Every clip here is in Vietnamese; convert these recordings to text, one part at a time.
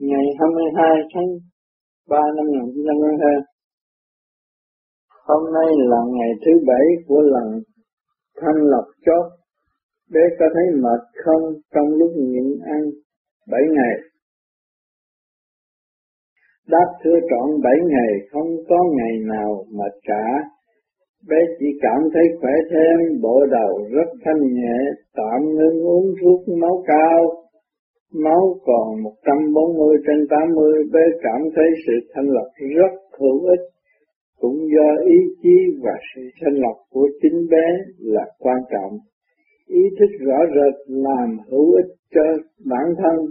ngày 22 tháng 3 năm 1952. Hôm nay là ngày thứ 7 của lần thanh lọc chót, để có thấy mệt không trong lúc nhịn ăn 7 ngày. Đáp thưa trọn 7 ngày không có ngày nào mệt cả, bé chỉ cảm thấy khỏe thêm, bộ đầu rất thanh nhẹ, tạm ngưng uống thuốc máu cao. Máu còn 140 trên 80, bé cảm thấy sự thanh lọc rất hữu ích, cũng do ý chí và sự thanh lọc của chính bé là quan trọng. Ý thức rõ rệt làm hữu ích cho bản thân,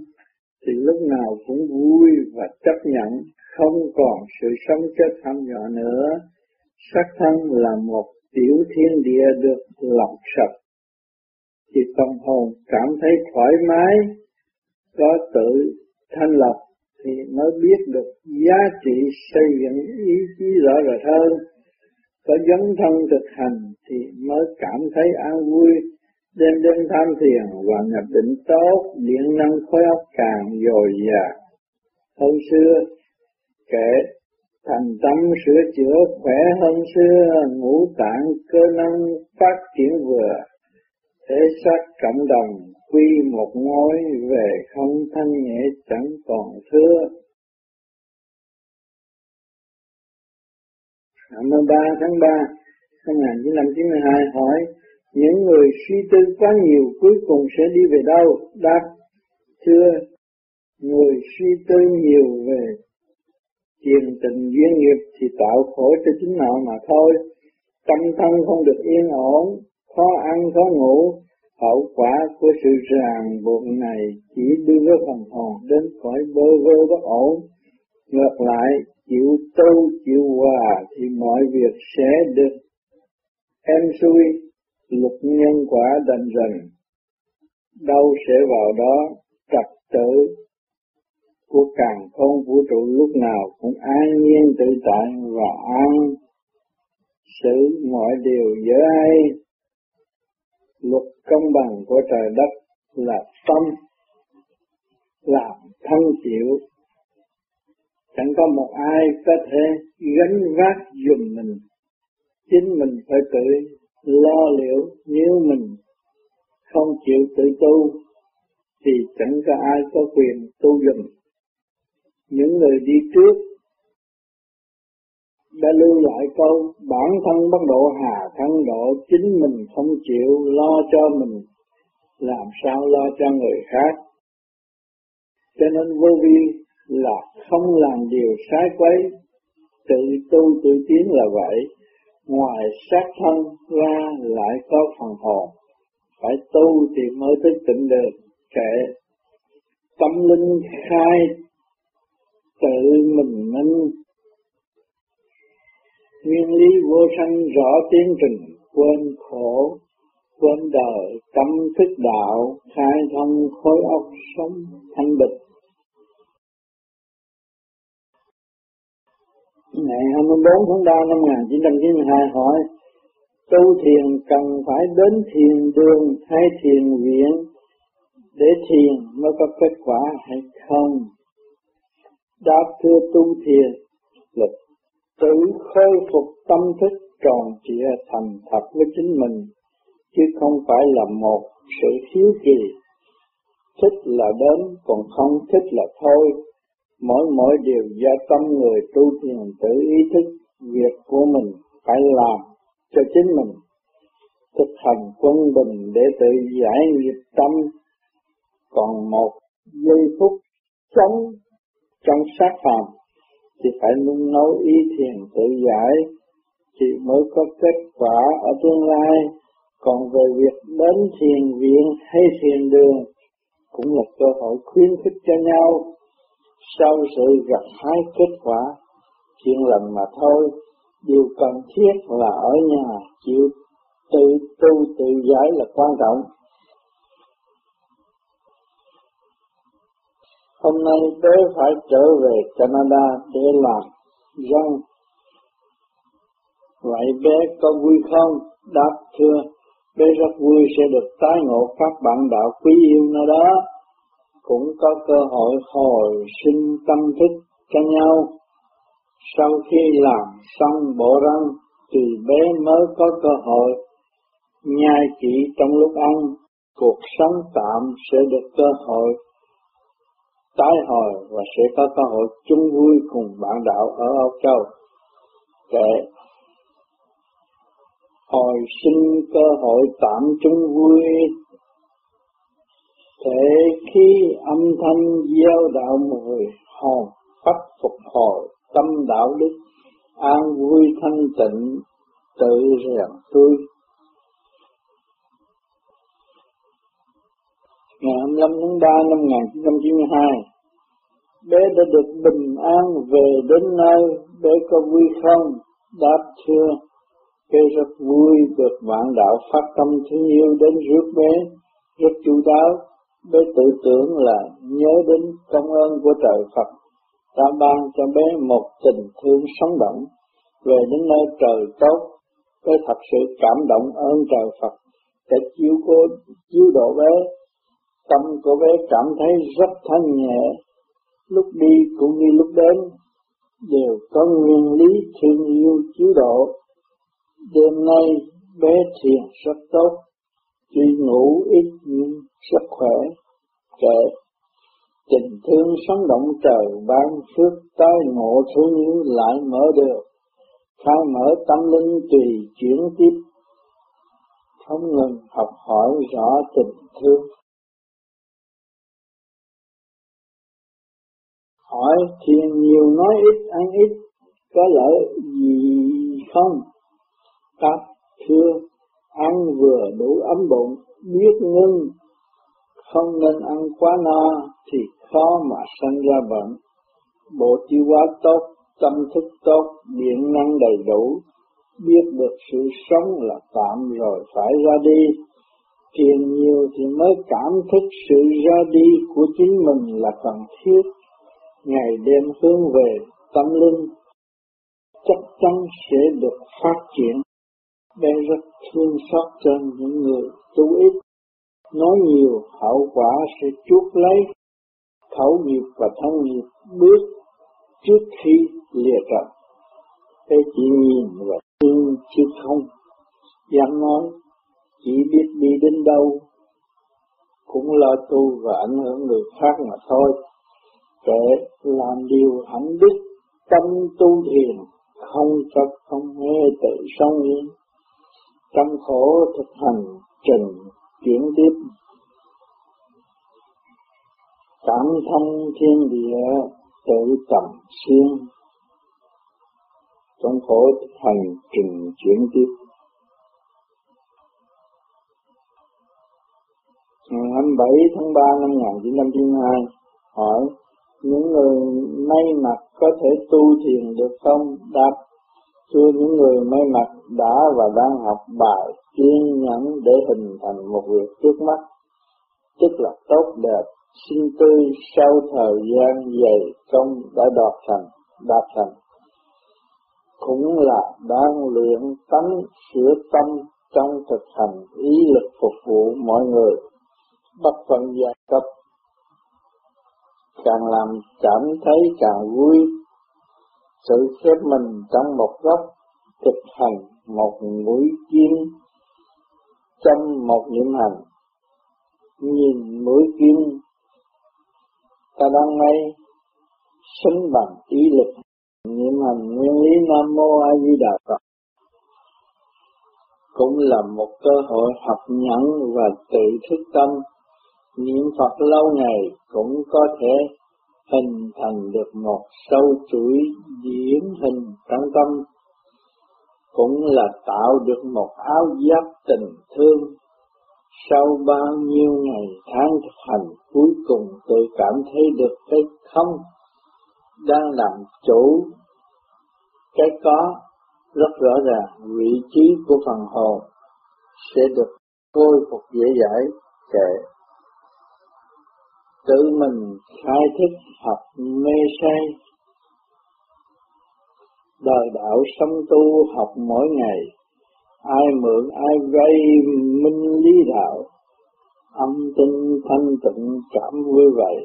thì lúc nào cũng vui và chấp nhận, không còn sự sống chết tham nhỏ nữa. Sắc thân là một tiểu thiên địa được lọc sạch, thì tâm hồn cảm thấy thoải mái, có tự thanh lọc thì mới biết được giá trị xây dựng ý chí rõ rệt hơn, có dấn thân thực hành thì mới cảm thấy an vui, đêm đêm tham thiền và nhập định tốt, điện năng khối óc càng dồi dào hơn xưa, kể thành tâm sửa chữa khỏe hơn xưa, ngũ tạng cơ năng phát triển vừa, thể xác cộng đồng quy một ngôi, về không thanh nhẹ chẳng còn thưa. 23 tháng 3 năm 1992 hỏi, những người suy tư quá nhiều cuối cùng sẽ đi về đâu? Đáp, thưa, người suy tư nhiều về thiền tình duyên nghiệp thì tạo khổ cho chính họ mà thôi, tâm thân không được yên ổn, khó ăn khó ngủ, hậu quả của sự ràng buộc này chỉ đưa phần hồn đến cõi bơ vơ bất ổn, ngược lại chịu tu chịu hòa thì mọi việc sẽ được êm xuôi, luật nhân quả đành rằng, đâu sẽ vào đó, trật tự của càn khôn vũ trụ lúc nào cũng an nhiên tự tại và an xử mọi điều giữa ai. Luật công bằng của trời đất là tâm làm thân chịu, chẳng có một ai có thể gánh vác giùm mình, chính mình phải tự lo liệu. Nếu mình không chịu tự tu thì chẳng có ai có quyền tu giùm. Những người đi trước đã lưu lại câu bản thân bất độ hà thắng độ, chính mình không chịu lo cho mình, làm sao lo cho người khác. Cho nên vô vi là không làm điều sai quấy, tự tu tự tiến là vậy. Ngoài xác thân ra lại có phần hồn, phải tu thì mới thức tỉnh được, kệ tâm linh khai tự mình minh, nguyên lý vô sanh rõ tiến trình, quên khổ, quên đời, tâm thức đạo, khai thông khối óc sống thanh bịch. Ngày 24 tháng 3 năm 1992 hỏi, tu thiền cần phải đến thiền đường hay thiền viện để thiền mới có kết quả hay không? Đáp, thưa tu thiền lực tự khôi phục tâm thức tròn trịa thành thật với chính mình, chứ không phải là một sự hiếu kỳ, thích là đến còn không thích là thôi. Mỗi điều do tâm người tu thiền tự ý thức, việc của mình phải làm cho chính mình, thực hành quân bình để tự giải nghiệp tâm. Còn một giây phút sống trong xác phàm thì phải nung nấu ý thiền tự giải thì mới có kết quả ở tương lai. Còn về việc đến thiền viện hay thiền đường cũng là cơ hội khuyến khích cho nhau, sau sự gặp hái kết quả chuyện lành mà thôi. Điều cần thiết là ở nhà chịu tự tu tự giải là quan trọng. Hôm nay tôi phải trở về Canada để làm răng. Vậy bé có vui không? Đáp, thưa, bé rất vui sẽ được tái ngộ các bạn đạo quý yêu nữa đó. cũng có cơ hội hồi sinh tâm thức cho nhau. Sau khi làm xong bộ răng thì bé mới có cơ hội nhai kỹ trong lúc ăn, cuộc sống tạm sẽ được cơ hội tái hồi và sẽ có cơ hội chung vui cùng bạn đạo ở Âu Châu. Để hồi sinh cơ hội tạm chung vui, để khi âm thanh gieo đạo mùi hồn pháp phục hồi tâm đạo đức, an vui thanh tịnh, tự rèn tươi. Ngày 25 tháng 3 năm 1992, bé đã được bình an về đến nơi, bé có vui không? Đáp thưa, bé rất vui được bạn đạo phát tâm thương yêu đến rước bé, rất chu đáo. Bé tự tưởng là nhớ đến công ơn của trời Phật đã ban cho bé một tình thương sống động. Về đến nơi trời tốt, bé thật sự cảm động ơn trời Phật để chiếu độ bé. Tâm của bé cảm thấy rất thanh nhẹ, lúc đi cũng như lúc đến, đều có nguyên lý thương yêu chiếu độ. Đêm nay bé thiền rất tốt, tuy ngủ ít nhưng rất khỏe. Kệ, tình thương sống động trời ban phước tai ngộ thương yêu lại mở đường, khai mở tâm linh tùy chuyển tiếp, không ngừng học hỏi rõ tình thương. Hỏi thiền nhiều nói ít ăn ít có lợi gì không? Đáp thưa, ăn vừa đủ ấm bụng, biết ngưng, không nên ăn quá no thì khó mà sanh ra bệnh. Bộ tiêu hóa tốt, tâm thức tốt, điện năng đầy đủ, biết được sự sống là tạm rồi phải ra đi. Thiền nhiều thì mới cảm thức sự ra đi của chính mình là cần thiết. Ngày đêm hướng về tâm linh, chắc chắn sẽ được phát triển. Bé rất thương xót cho những người tu ít, nói nhiều hậu quả sẽ chuốc lấy, khẩu nghiệp và thân nghiệp bước trước khi lìa trần. Bé chỉ nhìn và thương chứ không dám nói, chỉ biết đi đến đâu cũng lo tu và ảnh hưởng người khác mà thôi. Kệ, làm điều hạnh đức, tâm tu thiền, không chấp không nghe tự sống yên, tâm khổ thực hành trình chuyển tiếp, cảm thông thiên địa tự tầm xuyên, trong khổ thực hành trình chuyển tiếp. Ngày 27 tháng 3 năm 1992, hỏi những người may mặc có thể tu thiền được không? Đáp thưa, những người may mặc đã và đang học bài kiên nhẫn để hình thành một việc trước mắt, tức là tốt đẹp, xinh tươi, sau thời gian dày công đã đạt thành, cũng là đang luyện tánh sửa tâm trong thực hành ý lực phục vụ mọi người, bất phân giai cấp. Càng làm cảm thấy càng vui, sự xếp mình trong một góc, thực hành một mũi kim, châm một niệm hành, nhìn mũi kim ta đang ngay, sinh bằng ý lực, niệm hành nguyên lý Nam Mô A Di Đà Phật. Cũng là một cơ hội học nhẫn và tự thức tâm. Niệm Phật lâu ngày cũng có thể hình thành được một sâu chuỗi điển hình trong tâm, cũng là tạo được một áo giáp tình thương. Sau bao nhiêu ngày tháng thực hành, cuối cùng tự cảm thấy được cái không, đang làm chủ cái có rất rõ ràng, vị trí của phần hồn sẽ được khôi phục dễ dãi. Kệ, tự mình khai thức học mê say, đời đạo sống tu học mỗi ngày, ai mượn ai vay minh lý đạo, âm tinh thanh tịnh cảm vui vậy.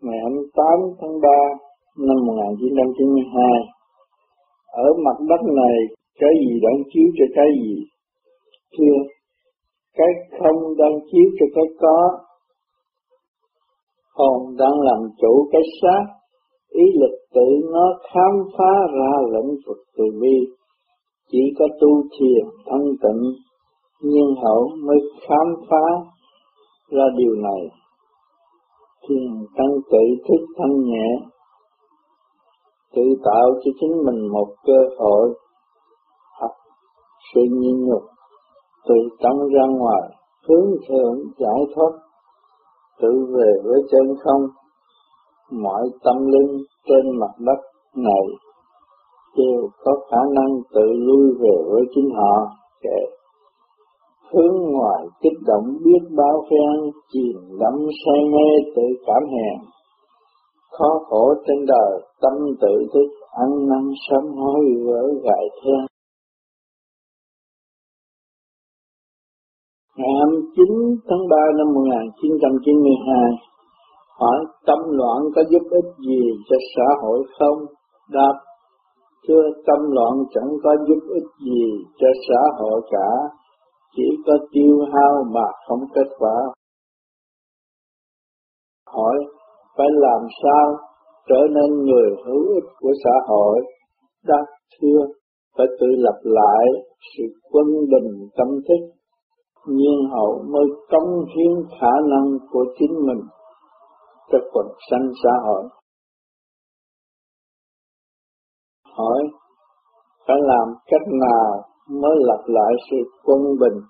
Ngày 28 tháng 3 năm 1992, ở mặt đất này cái gì đang chiếu cho cái gì? Thưa, cái không đang chiếu cho cái có, hồn đang làm chủ cái xác, ý lực tự nó khám phá ra lĩnh vực từ bi. Chỉ có tu thiền thanh tịnh, nhiên hậu mới khám phá ra điều này. Thiền tăng tự thức thanh nhẹ, tự tạo cho chính mình một cơ hội học sự nhịn nhục, tự trong ra ngoài, hướng thượng giải thoát, tự về với chân không. Mọi tâm linh trên mặt đất này đều có khả năng tự lui về với chính họ, kệ hướng ngoài kích động biết bao phen, chìm đắm say mê tự cảm hèn, khó khổ trên đời tâm tự thức ăn năn sám hối vỡ gại thêm. Ngày 29 tháng 3 năm 1992, hỏi tâm loạn có giúp ích gì cho xã hội không? Đáp, thưa, tâm loạn chẳng có giúp ích gì cho xã hội cả, chỉ có tiêu hao mà không kết quả. Hỏi, phải làm sao trở nên người hữu ích của xã hội? Đáp, thưa, phải tự lập lại sự quân bình tâm thức, nhiên hậu mới cống hiến khả năng của chính mình cho quần sanh xã hội. Hỏi, phải làm cách nào mới lập lại sự quân bình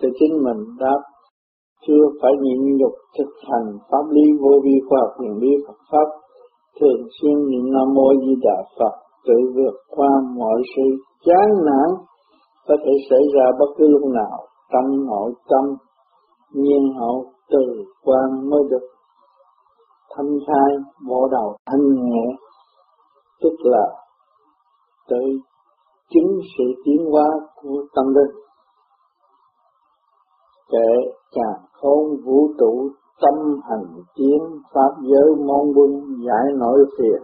cho chính mình? Đáp, chưa phải nhịn nhục thực hành pháp lý vô vi khoa học huyền bí Phật pháp, thường xuyên niệm Nam Mô Di Đà Phật, tự vượt qua mọi sự chán nản có thể xảy ra bất cứ lúc nào trong nội tâm, nhiên hậu từ quan mới được thanh khai, bộ đầu thanh nhẹ, tức là tự chứng sự tiến hóa của tâm linh. Kệ càng khôn vũ trụ tâm hành tiến, pháp giới môn buông giải nỗi phiền,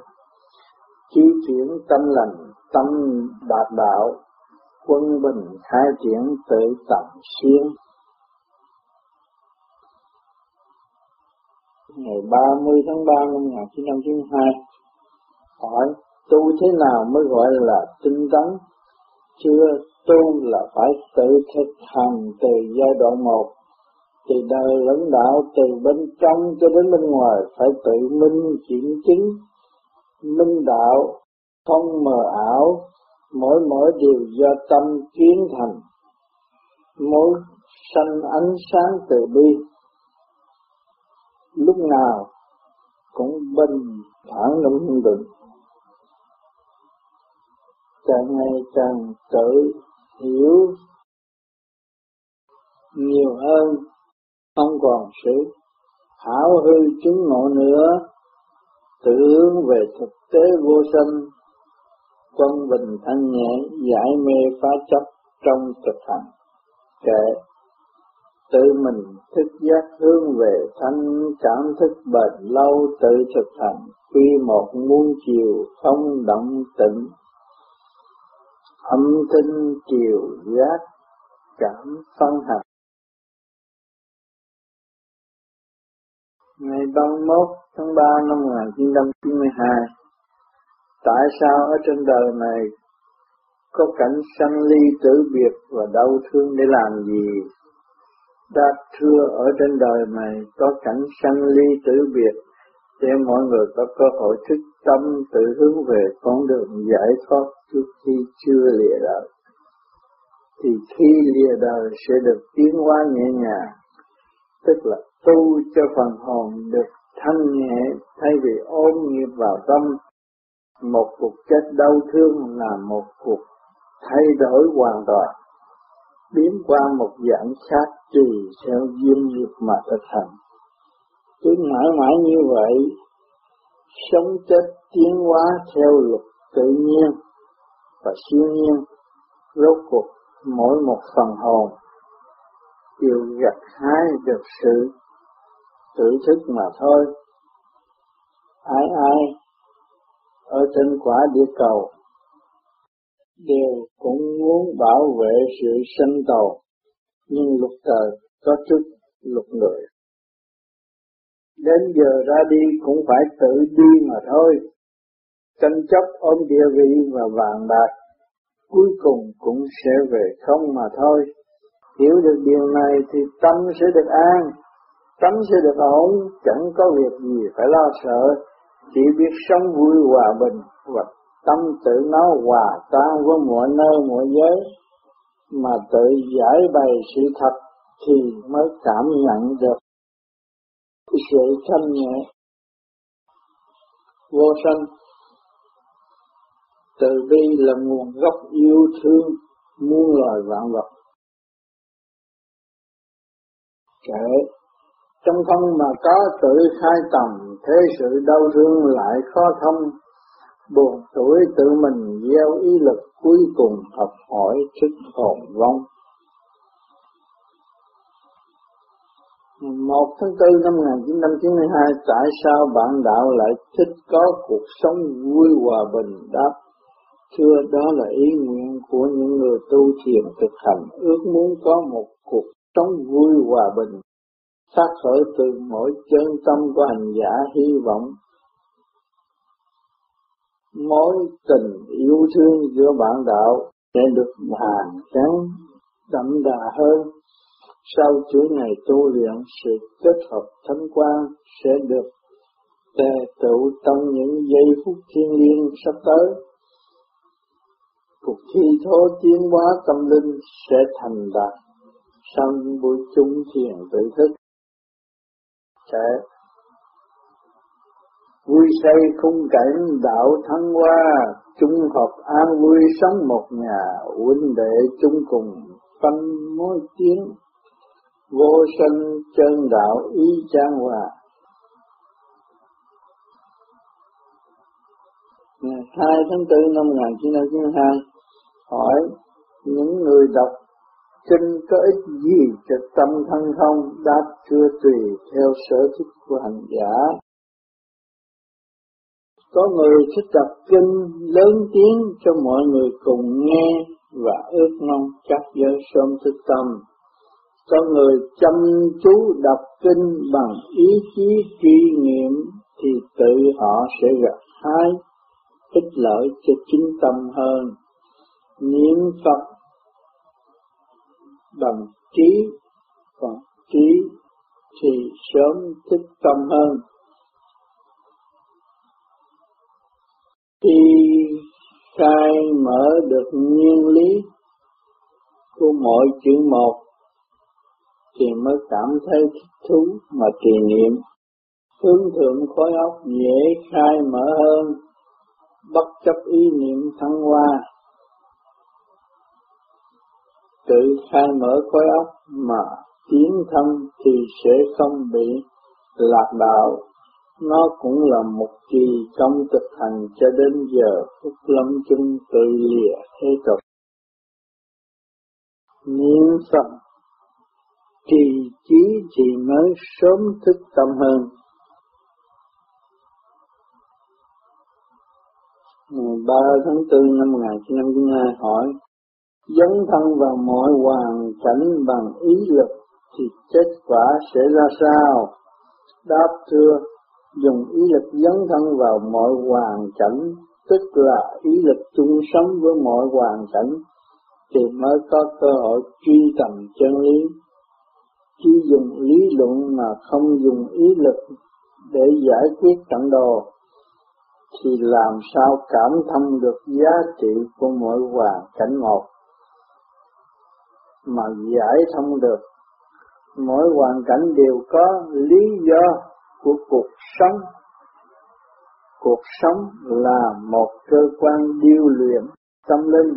chiếu chuyển tâm lành tâm đạt đạo, quân bình khai triển tự tầm xuyên. Ngày 30 tháng 3 năm 1992, hỏi tu thế nào mới gọi là tinh tấn? Chưa, tu là phải tự thực hành từ giai đoạn 1, từ đời lãnh đạo, từ bên trong cho đến bên ngoài, phải tự minh kiểm chứng, minh đạo, không mờ ảo, mỗi điều do tâm kiến thành, mỗi sanh ánh sáng từ bi, lúc nào cũng bình thản lặng định, càng ngày càng tự hiểu nhiều hơn, không còn sự hảo hư chứng ngộ nữa, tự hướng về thực tế vô sanh, quân bình thanh nhẹ, giải mê phá chấp trong thực hành, kệ tự mình thức giác hướng về thanh cảm thức bền lâu, tự thực hành quy một muôn chiều không động tĩnh, âm tinh chiều giác cảm phân hành. Ngày 31 tháng 3 năm 1992, tại sao ở trên đời này có cảnh sanh ly tử biệt và đau thương để làm gì? Đã thưa, ở trên đời này có cảnh sanh ly tử biệt để mọi người có cơ hội thức tâm tự hướng về con đường giải thoát trước khi chưa lìa đời. Thì khi lìa đời sẽ được tiến hóa nhẹ nhàng, tức là tu cho phần hồn được thanh nhẹ thay vì ôm nghiệp vào tâm. Một cuộc chết đau thương là một cuộc thay đổi hoàn toàn, biến qua một dạng khác tùy theo duyên nghiệp mà thực hành. Cứ mãi mãi như vậy, sống chết tiến hóa theo luật tự nhiên và siêu nhiên, rốt cuộc mỗi một phần hồn đều gặt hái được sự tự thức mà thôi. Ai ở trên quả địa cầu đều cũng muốn bảo vệ sự sinh tồn, nhưng luật trời có trước luật người. Đến giờ ra đi cũng phải tự đi mà thôi, tranh chấp ôm địa vị và vàng bạc, cuối cùng cũng sẽ về không mà thôi. Hiểu được điều này thì tâm sẽ được an, tâm sẽ được ổn, chẳng có việc gì phải lo sợ, chỉ biết sống vui hòa bình và tâm tự nó hòa tan với mọi nơi mọi giới, mà tự giải bày sự thật thì mới cảm nhận được sự thanh nhẹ vô sanh. Từ bi là nguồn gốc yêu thương muôn loài vạn vật. Kể trong không mà có tự khai tầm, thế sự đau thương lại khó thông. Buồn tuổi tự mình gieo ý lực, cuối cùng học hỏi thức hồn vong. 1 tháng 4 năm 1992, tại sao bạn đạo lại thích có cuộc sống vui hòa bình? Đáp: thưa, đó là ý nguyện của những người tu thiền thực hành, ước muốn có một cuộc sống vui hòa bình, phát khởi từ mỗi chân tâm của hành giả, hy vọng mối tình yêu thương giữa bạn đạo sẽ được hàn gắn đậm đà hơn. Sau chuỗi ngày tu luyện, sự kết hợp thánh quang sẽ được tề tựu trong những giây phút thiêng liêng sắp tới. Cuộc thi thố tiến hóa tâm linh sẽ thành đạt sau những buổi chung thiền tự thức. Sẽ vui xây khung cảnh đạo thăng hoa, chung hợp an vui sống một nhà, huynh đệ chung cùng phân mối tiếng, vô sanh chân đạo ý trang hòa. Ngày 2 tháng 4 năm 1992, hỏi: những người đọc kinh có ích gì cho tâm thân không? Đáp: chưa, tùy theo sở thích của hành giả. Có người thích đọc kinh lớn tiếng cho mọi người cùng nghe và ước mong các giới sớm thức tâm. Có người chăm chú đọc kinh bằng ý chí tri niệm thì tự họ sẽ gặt hái ích lợi cho chính tâm hơn. Niệm Phật bằng trí, còn trí thì sớm thức tâm hơn. Khi khai mở được nguyên lý của mỗi chữ một thì mới cảm thấy thích thú mà trì niệm. Hướng thượng khối óc dễ khai mở hơn, bất chấp ý niệm thăng hoa. Tự khai mở khối óc mà tiến thân thì sẽ không bị lạc đạo. Nó cũng là một kỳ công thực hành cho đến giờ phút lâm chung tự lìa thế tục. Niệm Phật trì trí thì mới sớm thức tâm hơn. 13 tháng 4 năm 1992, hỏi: dấn thân vào mọi hoàn cảnh bằng ý lực thì kết quả sẽ ra sao? Đáp: thưa, dùng ý lực dấn thân vào mọi hoàn cảnh, tức là ý lực chung sống với mọi hoàn cảnh, thì mới có cơ hội truy tầm chân lý. Chỉ dùng lý luận mà không dùng ý lực để giải quyết trận đồ, thì làm sao cảm thông được giá trị của mỗi hoàn cảnh một, mà giải thông được. Mỗi hoàn cảnh đều có lý do của cuộc sống. Cuộc sống là một cơ quan điêu luyện tâm linh,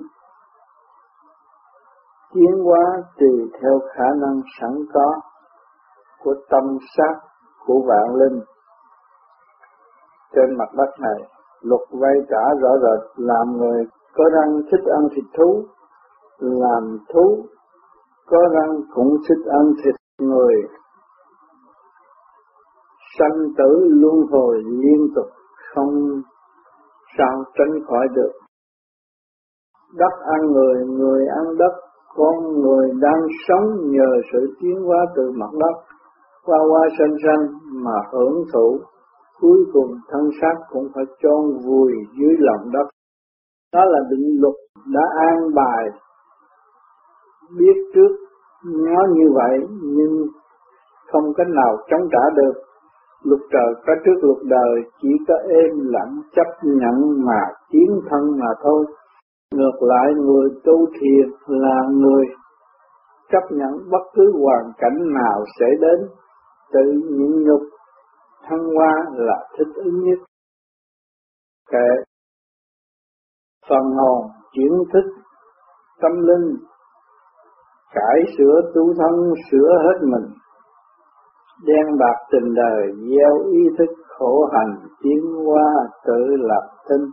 tiến hóa tùy theo khả năng sẵn có của tâm sát của vạn linh. Trên mặt đất này, luật vay trả rõ rệt, làm người có răng thích ăn thịt thú, làm thú, có răng cũng thích ăn thịt người. Sanh tử luân hồi liên tục, không sao tránh khỏi được. Đất ăn người, người ăn đất, con người đang sống nhờ sự tiến hóa từ mặt đất, qua qua sanh sanh mà hưởng thụ, cuối cùng thân xác cũng phải chôn vùi dưới lòng đất. Đó là định luật đã an bài, biết trước nó như vậy nhưng không cách nào chống trả được. Luật trời có trước luật đời, chỉ có êm lặng chấp nhận mà tiến thân mà thôi. Ngược lại, người tu thiền là người chấp nhận bất cứ hoàn cảnh nào sẽ đến, tự nhịn nhục thăng hoa là thích ứng nhất. Kệ phần hồn chuyển thức tâm linh, cải sửa tu thân, sửa hết mình, đen bạc tình đời, gieo ý thức khổ hành, tiến hóa tự lập tinh.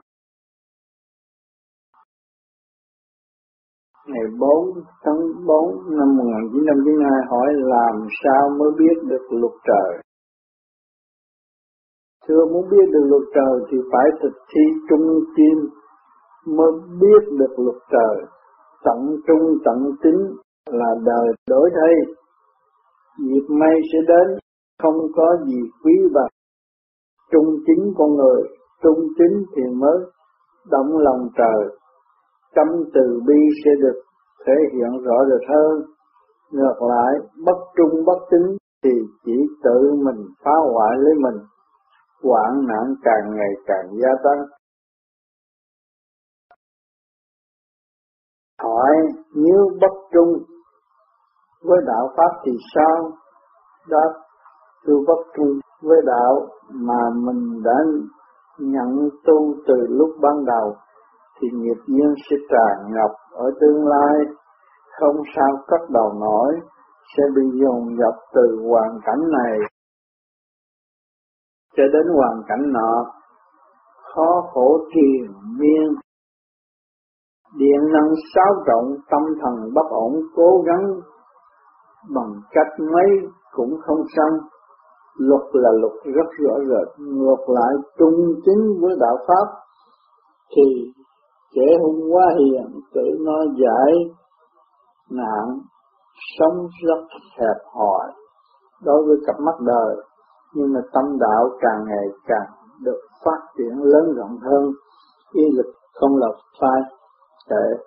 Ngày 4 tháng 4 năm 1992 hỏi làm sao mới biết được luật trời. Thưa, muốn biết được luật trời thì phải thực thi trung tim mới biết được luật trời. Tận trung tận tính là đời đổi thay, dịp may sẽ đến, không có gì quý bằng trung chính con người. Trung chính thì mới động lòng trời, tâm từ bi sẽ được thể hiện rõ rệt hơn. Ngược lại, bất trung bất tín thì chỉ tự mình phá hoại lấy mình, hoạn nạn càng ngày càng gia tăng. Hỏi nếu bất trung với đạo pháp thì sao? Đáp, tu bất trung với đạo mà mình đã nhận tu từ lúc ban đầu thì nghiệp duyên sẽ tràn ngập ở tương lai, không sao cắt đầu nổi, sẽ bị dồn dập từ hoàn cảnh này cho đến hoàn cảnh nọ, khó khổ triền miên. Điện năng xáo trộn, tâm thần bất ổn, cố gắng bằng cách mấy cũng không xong. Luật là luật rất rõ rệt. Ngược lại, trung chính với đạo pháp thì kẻ hung quá hiền, tự nó giải nạn, sống rất hẹp hòi đối với cặp mắt đời. Nhưng mà tâm đạo càng ngày càng được phát triển lớn rộng hơn, ý lực không lập phai. Để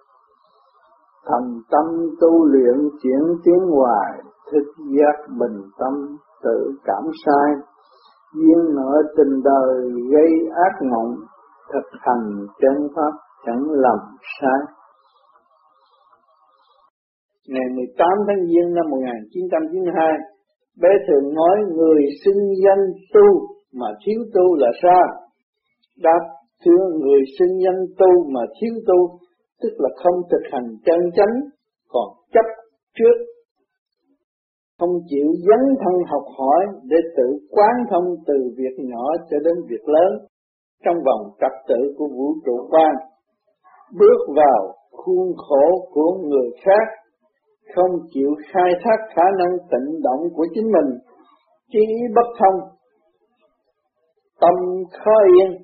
thành tâm tu luyện chuyển tiến hoài, thức giác bình tâm tự cảm sai, duyên nợ tình đời gây ác mộng, thực hành chân pháp chẳng lầm sai. Ngày 18 tháng Giêng năm 1992, bé thường nói người xưng danh tu mà thiếu tu là sao? Đáp, thưa, người xưng danh tu mà thiếu tu tức là không thực hành chân chánh, còn chấp trước, không chịu dấn thân học hỏi để tự quán thông từ việc nhỏ cho đến việc lớn trong vòng trật tự của vũ trụ quan, bước vào khuôn khổ của người khác, không chịu khai thác khả năng tịnh động của chính mình, trí bất thông, tâm khó yên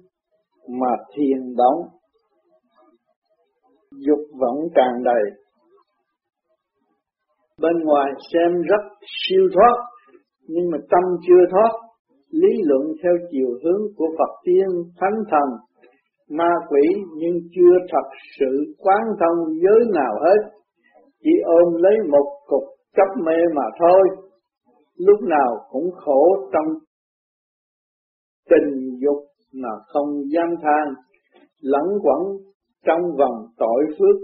mà thiền động, dục vọng tràn đầy. Bên ngoài xem rất siêu thoát, nhưng mà tâm chưa thoát. Lý luận theo chiều hướng của Phật Tiên, Thánh Thần, Ma Quỷ, nhưng chưa thật sự quán thông giới nào hết, chỉ ôm lấy một cục chấp mê mà thôi. Lúc nào cũng khổ trong tình dục mà không dám than, lẫn quẩn trong vòng tội phước,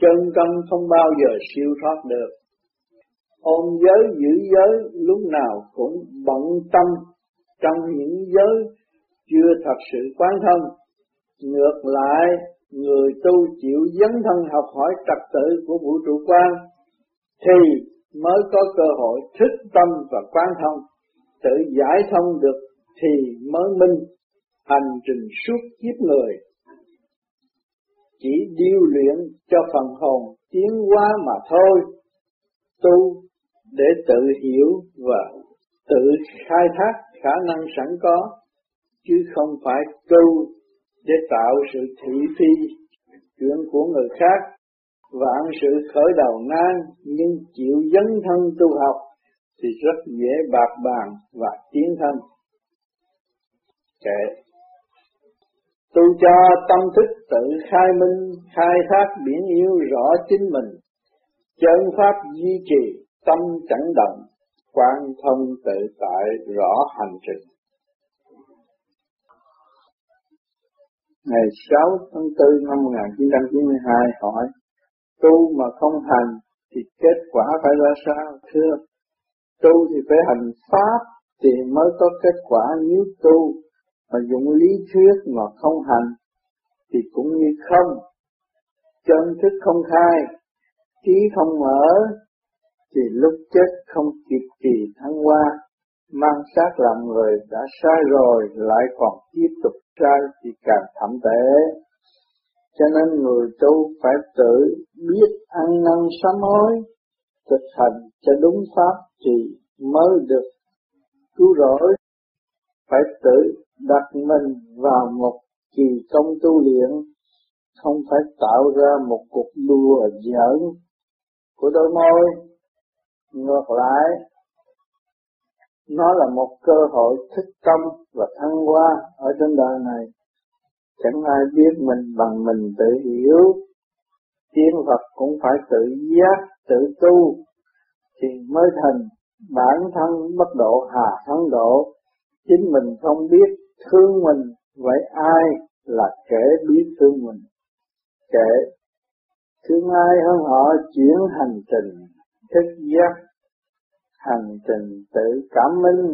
chân tâm không bao giờ siêu thoát được. Ôm giới giữ giới, lúc nào cũng bận tâm trong những giới chưa thật sự quán thông. Ngược lại, người tu chịu dấn thân học hỏi trật tự của vũ trụ quan thì mới có cơ hội thức tâm và quán thông, tự giải thông được thì mới minh hành trình suốt kiếp người. Chỉ điêu luyện cho phần hồn tiến hóa mà thôi. Tu để tự hiểu và tự khai thác khả năng sẵn có, chứ không phải tu để tạo sự thị phi chuyện của người khác. Vạn sự khởi đầu nan, nhưng chịu dấn thân tu học thì rất dễ bạc bàn và tiến thân. Kệ tu cho tâm thức tự khai minh, khai thác biển yêu rõ chính mình, chân pháp duy trì, tâm chẳng động, quán thông tự tại rõ hành trình. Ngày 6 tháng 4 năm 1992 hỏi, tu mà không hành thì kết quả phải ra sao? Thưa, tu thì phải hành pháp thì mới có kết quả. Nếu tu mà dùng lý thuyết mà không hành thì cũng như không. Chân thức không khai, trí không mở thì lúc chết không kịp kỳ thăng hoa, mang xác làm người đã sai rồi lại còn tiếp tục sai thì càng thảm tệ. Cho nên người tu phải tự biết ăn năn sám hối, thực hành cho đúng pháp thì mới được cứu rỗi. Phải tự đặt mình vào một kỳ công tu luyện, không phải tạo ra một cuộc đua giỡn của đôi môi. Ngược lại, nó là một cơ hội thích tâm và thăng hoa ở trên đời này. Chẳng ai biết mình bằng mình tự hiểu. Tiếng Phật cũng phải tự giác, tự tu thì mới thành. Bản thân bất độ hà thắng độ. Chính mình không biết thương mình, vậy ai là kẻ biết thương mình? Kẻ thương ai hơn họ chuyển hành trình thức giác, hành trình tự cảm minh,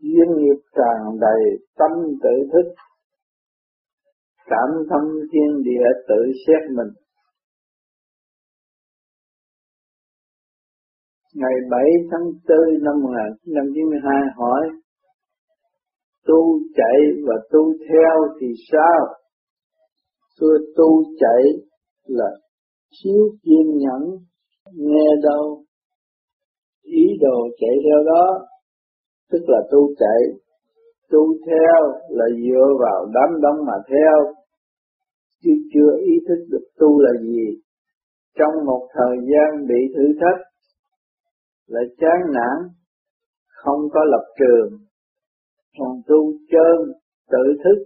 duyên nghiệp tràn đầy tâm tự thức, cảm thông thiên địa tự xét mình. Ngày 7 tháng 4 năm 1992 hỏi, tu chạy và tu theo thì sao? Thưa, tu chạy là thiếu kiên nhẫn, nghe đâu ý đồ chạy theo đó, tức là tu chạy. Tu theo là dựa vào đám đông mà theo, chứ chưa ý thức được tu là gì. Trong một thời gian bị thử thách, lại chán nản, không có lập trường, còn tu chơn, tự thức,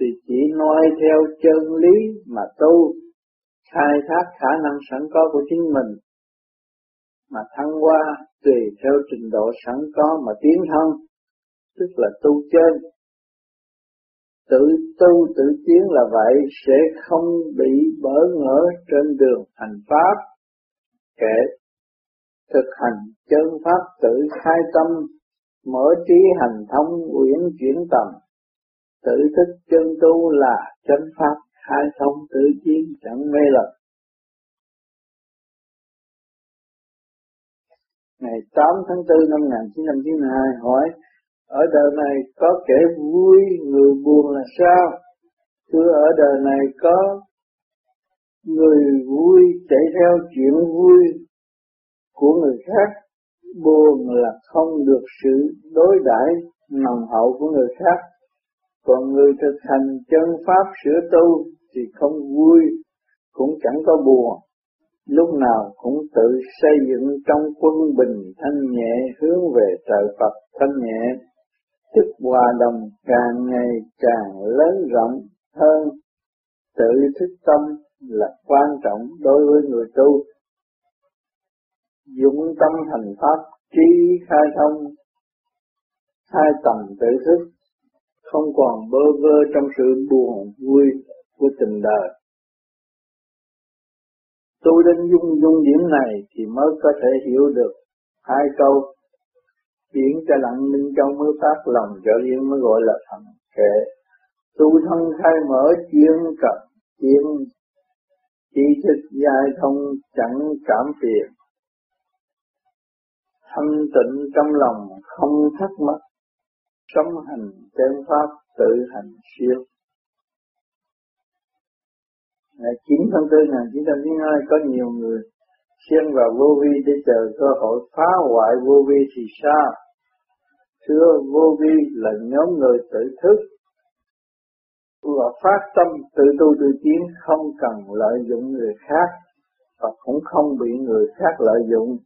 thì chỉ noi theo chân lý mà tu, khai thác khả năng sẵn có của chính mình, mà thăng hoa tùy theo trình độ sẵn có mà tiến thân, tức là tu chơn. Tự tu tự tiến là vậy, sẽ không bị bỡ ngỡ trên đường hành pháp. Kể thực hành chân pháp tự khai tâm, mở trí hành thông uyển chuyển tầm, tự thức chân tu là chân pháp khai thông tự nhiên chẳng mê lầm. Ngày 8 tháng 4 năm 1992 hỏi, ở đời này có kẻ vui người buồn là sao? Thưa, ở đời này có người vui chạy theo chuyện vui của người khác, buồn là không được sự đối đãi nồng hậu của người khác. Còn người thực hành chân pháp sửa tu thì không vui cũng chẳng có buồn, lúc nào cũng tự xây dựng trong quân bình thanh nhẹ, hướng về trời Phật thanh nhẹ, tức hòa đồng càng ngày càng lớn rộng hơn. Tự thức tâm là quan trọng đối với người tu. Dụng tâm thành pháp, trí khai thông, khai tầm tự thức, không còn bơ vơ trong sự buồn vui của tình đời. Tu đến dung điểm này thì mới có thể hiểu được hai câu: biển cho lặng minh châu mới phát, lòng trở yên mới gọi là thành. Kệ tu thân khai mở chuyên cập chuyên, trí thức giai thông chẳng cảm phiền, thanh tịnh trong lòng không thắc mắc, sống hành chân pháp tự hành siêu. Ngày 9 tháng 4 1992 có nhiều người xen vào vô vi để chờ cơ hội phá hoại vô vi thì sao? Thưa, vô vi là nhóm người tự thức và phát tâm tự tu tự tiến, không cần lợi dụng người khác và cũng không bị người khác lợi dụng.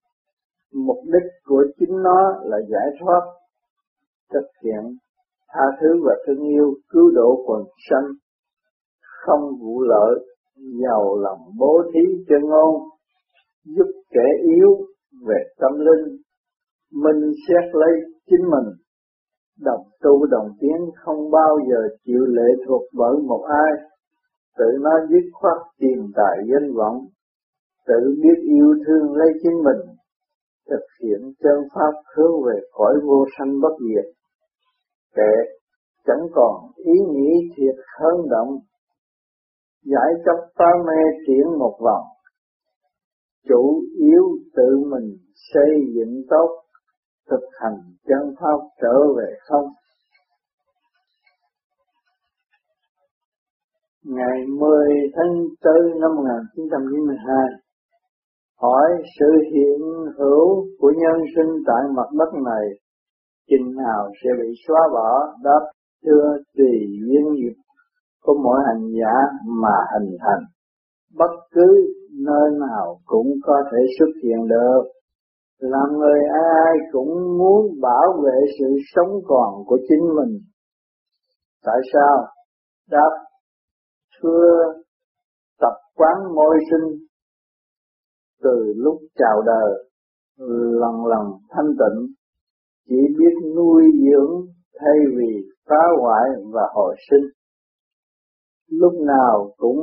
Mục đích của chính nó là giải thoát, thực hiện tha thứ và thương yêu, cứu độ quần sanh, không vụ lợi, giàu lòng bố thí chân ngôn, giúp kẻ yếu về tâm linh, minh xét lấy chính mình, đồng tu đồng tiến, không bao giờ chịu lệ thuộc bởi một ai, tự nó dứt khoát tiền tài danh vọng, tự biết yêu thương lấy chính mình, thực hiện chân pháp hướng về cõi vô sanh bất diệt. Kệ chẳng còn ý nghĩ thiệt hơn động, giải chấp phá mê chuyển một vòng, chủ yếu tự mình xây dựng tốt, thực hành chân pháp trở về không. Ngày 10 tháng 4 năm 1992, hỏi sự hiện hữu của nhân sinh tại mặt đất này chừng nào sẽ bị xóa bỏ, đáp thưa tùy duyên nghiệp của mỗi hành giả mà hình thành, bất cứ nơi nào cũng có thể xuất hiện được. Làm người ai cũng muốn bảo vệ sự sống còn của chính mình. Tại sao? Đáp thưa, tập quán môi sinh từ lúc chào đời lần lần thanh tịnh, chỉ biết nuôi dưỡng thay vì phá hoại và hồi sinh, lúc nào cũng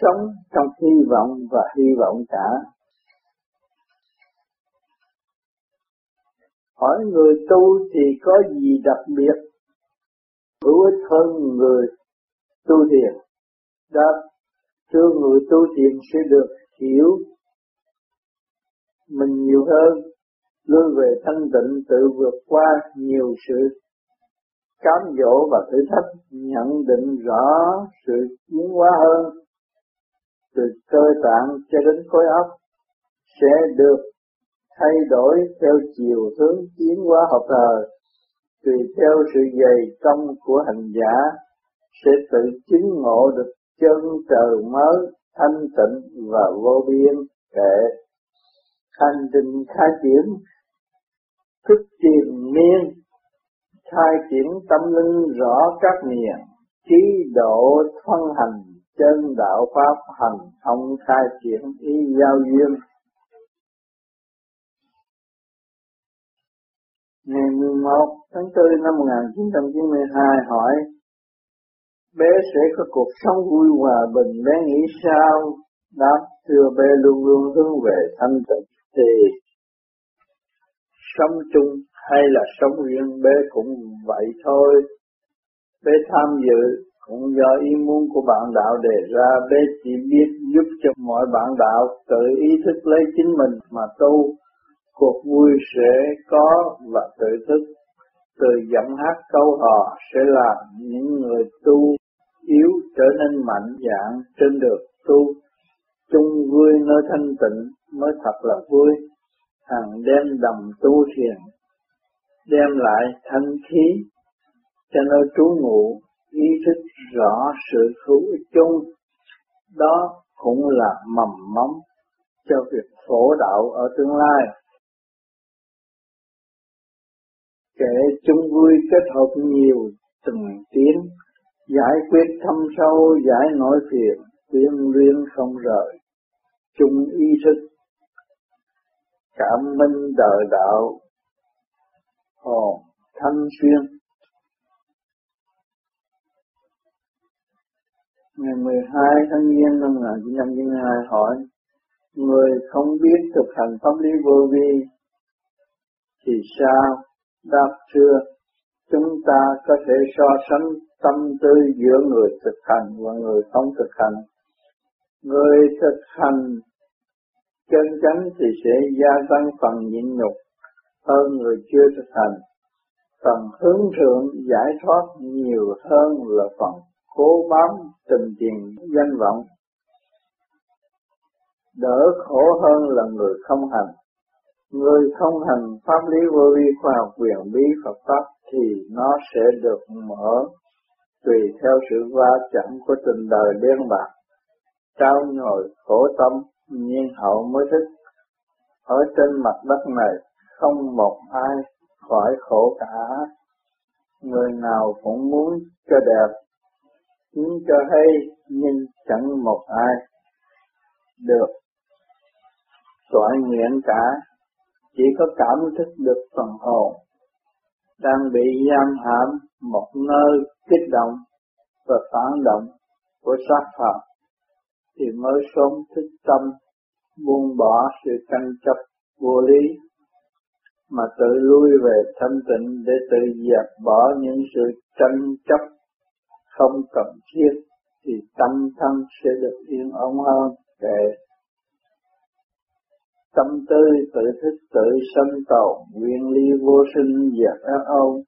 sống trong hy vọng và hy vọng cả. Hỏi người tu thì có gì đặc biệt hữu ích hơn người tu thiền? Đáp thưa, người tu thiền sẽ được hiểu mình nhiều hơn, lui về thanh tịnh, tự vượt qua nhiều sự cám dỗ và thử thách, nhận định rõ sự tiến hóa hơn, từ cơ tạng cho đến khối óc sẽ được thay đổi theo chiều hướng tiến hóa hợp thời, tùy theo sự dày công của hành giả sẽ tự chứng ngộ được chân trời mới, thanh tịnh và vô biên. Kệ hành trình khai triển thức triền miên, khai triển tâm linh rõ các miền, trí độ thân hành chân đạo pháp hành thông, khai triển ý giao duyên. Ngày 11 tháng 4 năm 1992 hỏi, bé sẽ có cuộc sống vui hòa bình, bé nghĩ sao? Đáp thưa, bé luôn luôn hướng về thanh tịnh thì sống chung hay là sống riêng bé cũng vậy thôi. Bé tham dự cũng do ý muốn của bạn đạo đề ra, bé chỉ biết giúp cho mọi bạn đạo tự ý thức lấy chính mình mà tu. Cuộc vui sẽ có và tự thức, từ giọng hát câu hò sẽ làm những người tu yếu trở nên mạnh dạn trên đường tu. Chung vui nơi thanh tịnh mới thật là vui. Hàng đêm đồng tu thiền, đem lại thanh khí cho nơi trú ngụ, ý thức rõ sự hữu ích chung. Đó cũng là mầm móng cho việc phổ đạo ở tương lai. Kệ chung vui kết hợp nhiều từng tiếng, giải quyết thâm sâu, giải nỗi phiền, quyến luyến không rời, chung ý thức, cảm minh đời đạo, hồn thanh xuyên. Ngày 12 tháng Giêng năm 1992 hỏi, người không biết thực hành pháp lý vô vi thì sao? Đáp thưa, chúng ta có thể so sánh tâm tư giữa người thực hành và người không thực hành. Người thực hành chân chánh thì sẽ gia tăng phần nhịn nhục hơn người chưa thực hành, phần hướng thượng giải thoát nhiều hơn là phần cố bám tình tiền danh vọng, đỡ khổ hơn là người không hành. Người không hành pháp lý vô vi khoa học quyền bí Phật Pháp thì nó sẽ được mở tùy theo sự va chạm của tình đời đen bạc, trao ngồi khổ tâm, nhiên hậu mới thích. Ở trên mặt đất này không một ai khỏi khổ cả, người nào cũng muốn cho đẹp, muốn cho hay, nhưng chẳng một ai được toại nguyện cả. Chỉ có cảm thức được phần hồn đang bị giam hãm một nơi kích động và phản động của sát phạt thì mới sớm thức tâm buông bỏ sự tranh chấp vô lý mà tự lui về thanh tịnh để tự dẹp bỏ những sự tranh chấp không cần thiết thì tâm thân sẽ được yên ổn hơn. Để tâm tư tự thích tự sanh tồn, nguyên lý vô sinh dẹp ác ôn,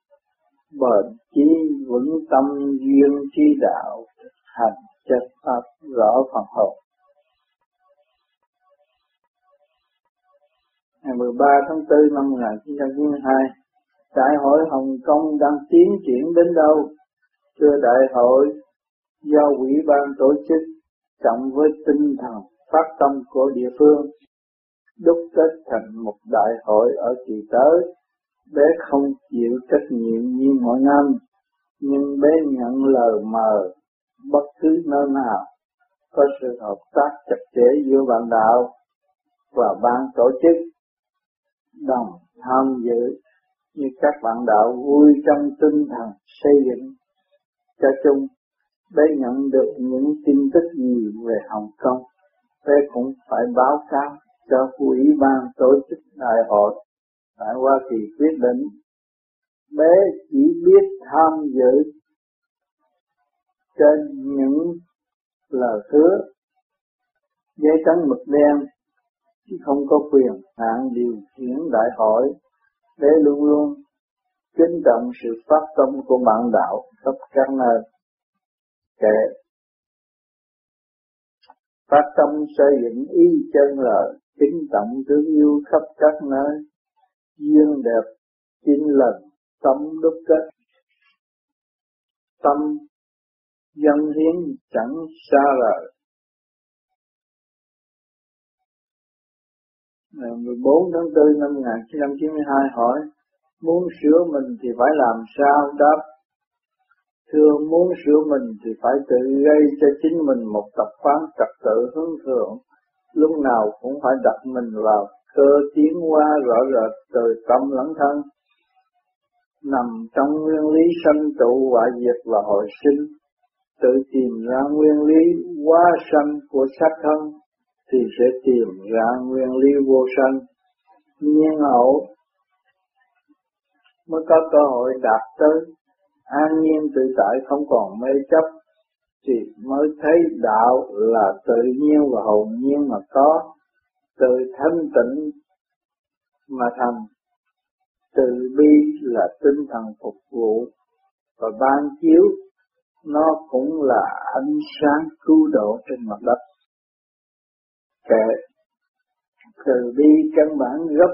bền chí vững tâm duyên trí đạo, hành chất pháp rõ phần hồn. 13/4/1992, Đại hội Hồng Kông đang tiến triển đến đâu? Thưa đại hội do Ủy ban tổ chức, cộng với tinh thần phát tâm của địa phương, đúc kết thành một đại hội ở kỳ tới. Bé không chịu trách nhiệm như mọi năm, nhưng bé nhận lời mời bất cứ nơi nào có sự hợp tác chặt chẽ giữa bạn đạo và ban tổ chức, đồng tham dự như các bạn đạo vui trong tinh thần xây dựng cho chung. Bé nhận được những tin tức gì về Hồng Kông, bé cũng phải báo cáo cho Ủy ban tổ chức đại hội tại Hoa Kỳ quyết định. Bé chỉ biết tham dự trên những lời hứa giấy trắng mực đen, chứ không có quyền hạn điều khiển đại hội. Bé luôn luôn kính trọng sự phát tâm của bạn đạo khắp các nơi. Kệ phát tâm xây dựng y chân lời, kính trọng thương yêu khắp các nơi, duyên đẹp chính lần tâm đúc kết, tâm dân hiến chẳng xa rời. 14/4/1992, hỏi muốn sửa mình thì phải làm sao? Đáp: thưa, muốn sửa mình thì phải tự gây cho chính mình một tập quán trật tự hướng thượng, lúc nào cũng phải đặt mình vào cơ tiến hóa rõ rệt từ tâm lẫn thân, nằm trong nguyên lý sanh trụ hoại diệt và hồi sinh, tự tìm ra nguyên lý hóa sanh của xác thân thì sẽ tìm ra nguyên lý vô sanh, nhiên hậu mới có cơ hội đạt tới an nhiên tự tại, không còn mê chấp, thì mới thấy đạo là tự nhiên và hồn nhiên mà có, từ thanh tịnh mà thành. Từ bi là tinh thần phục vụ và ban chiếu, nó cũng là ánh sáng cứu độ trên mặt đất. Kệ: từ bi căn bản gốc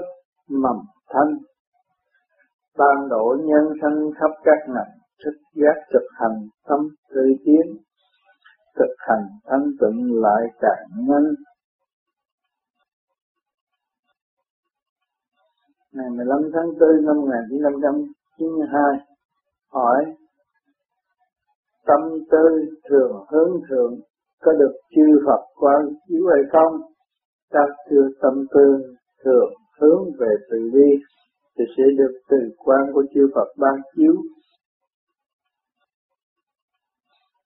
mầm thanh, ban độ nhân sanh khắp các ngành, thức giác thực hành tâm tự tiến, thực hành thanh tịnh lại càng nhanh. 15/4/1992, hỏi tâm tư thường hướng thượng có được chư Phật quán chiếu hay không? Ta chưa, tâm tư thường hướng về từ bi thì sẽ được từ quan của chư Phật ban chiếu.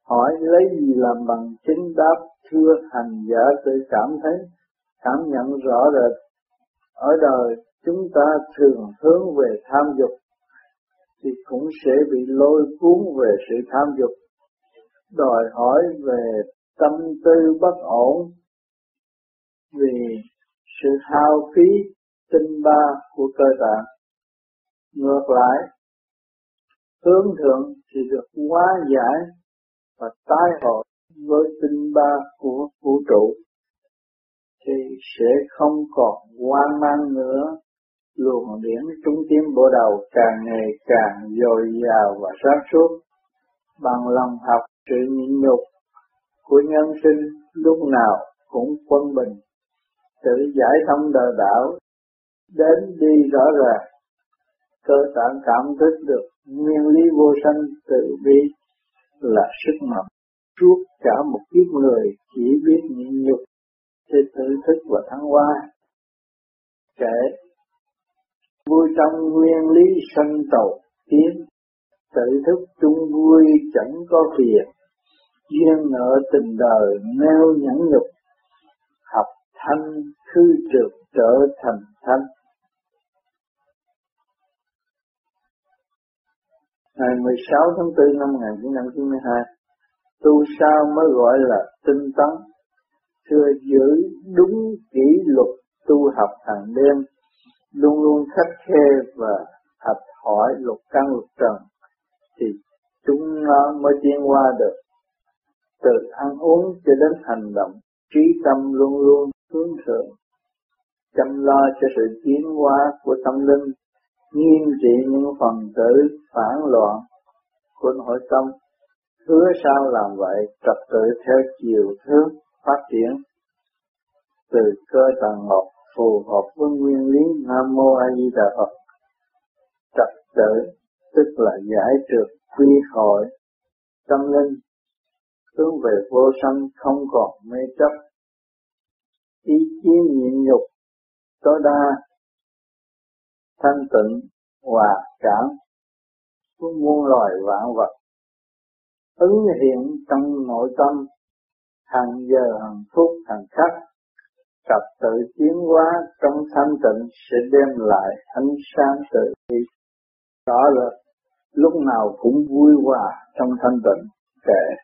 Hỏi lấy gì làm bằng chứng? Đáp: thưa, hành giả tự cảm thấy, cảm nhận rõ rệt. Ở đời chúng ta thường hướng về tham dục thì cũng sẽ bị lôi cuốn về sự tham dục, đòi hỏi về tâm tư bất ổn vì sự hao phí tinh ba của cơ tạng. Ngược lại, hướng thượng thì được hóa giải và tái hội với tinh ba của vũ trụ thì sẽ không còn hoang mang nữa. Luồng điển trung tiến bộ đầu càng ngày càng dồi dào và sáng suốt. Bằng lòng học sự nhịn nhục của nhân sinh, lúc nào cũng quân bình, tự giải thông đời đạo, đến đi rõ ràng. Cơ tạng cảm thức được nguyên lý vô sanh từ bi là sức mạnh. Suốt cả một kiếp người chỉ biết nhịn nhục để tự thức và thăng hoa. Kể vui trong nguyên lý sanh tàu tiến, tự thức chung vui chẳng có phiền, duyên nợ tình đời nêu nhẫn nhục, học thanh khư trượt trở thành thanh. Ngày 16 tháng 4 năm 1992, tu sao mới gọi là tinh tấn, thưa giữ đúng kỷ luật tu học hàng đêm, luôn luôn khắt khe và học hỏi luật căn luật trần thì chúng nó mới tiến qua được. Từ ăn uống cho đến hành động, trí tâm luôn luôn hướng thượng, chăm lo cho sự tiến hóa của tâm linh, nghiêm trị những phần tử phản loạn của nội tâm, hứa sao làm vậy trật tự theo chiều thước phát triển từ cơ tầng một, phù hợp với nguyên lý Nam Mô A Di Đà Phật. Trật tự tức là giải trượt quy hội tâm linh, hướng về vô sanh không còn mê chấp, ý chí nhịn nhục tối đa, thanh tịnh hòa cảm của muôn loài vạn vật, ứng hiện trong nội tâm hàng giờ hàng phút hàng khắc. Trật tự tiến hóa trong thanh tịnh sẽ đem lại ánh sáng tự bi, đó là lúc nào cũng vui hòa trong thanh tịnh. Kệ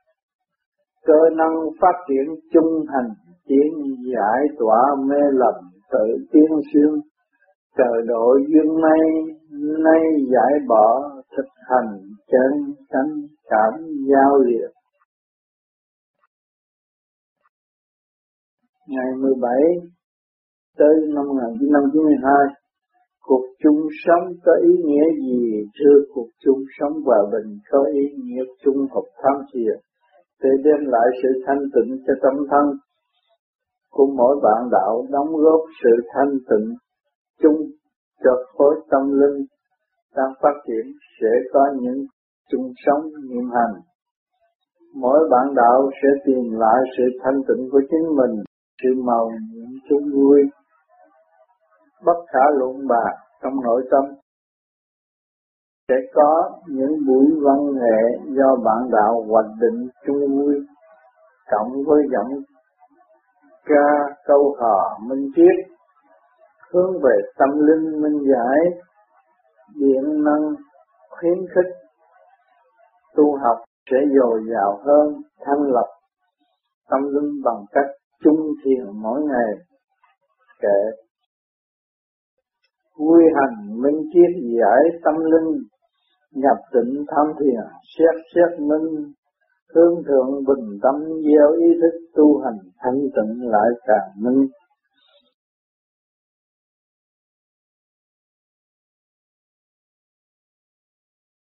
cơ năng phát triển chung hành tiến, giải tỏa mê lầm tự tiến xuyên, trời độ duyên nay nay giải bỏ, thực hành chân chánh cảm giao liệt. Ngày 17 tới năm 1992, cuộc chung sống có ý nghĩa gì? Thưa, cuộc chung sống hòa bình có ý nghĩa chung hợp tham thiền để đem lại sự thanh tịnh cho tâm thân của mỗi bạn đạo, đóng góp sự thanh tịnh chung cho khối tâm linh đang phát triển sẽ có những chung sống niệm hành. Mỗi bạn đạo sẽ tìm lại sự thanh tịnh của chính mình, sự màu nhiệm chung vui, bất khả luận bàn trong nội tâm. Sẽ có những buổi văn nghệ do bạn đạo hoạch định chung vui, cộng với giọng ca câu hò minh triết, hướng về tâm linh minh giải, điện năng khuyến khích, tu học sẽ dồi dào hơn, thanh lập tâm linh bằng cách chung thiền mỗi ngày. Kệ quy hành minh triết giải tâm linh, nhập tịnh tham thiền xét xét minh, hướng thượng bình tâm gieo ý thức tu hành thanh tịnh lại càng minh.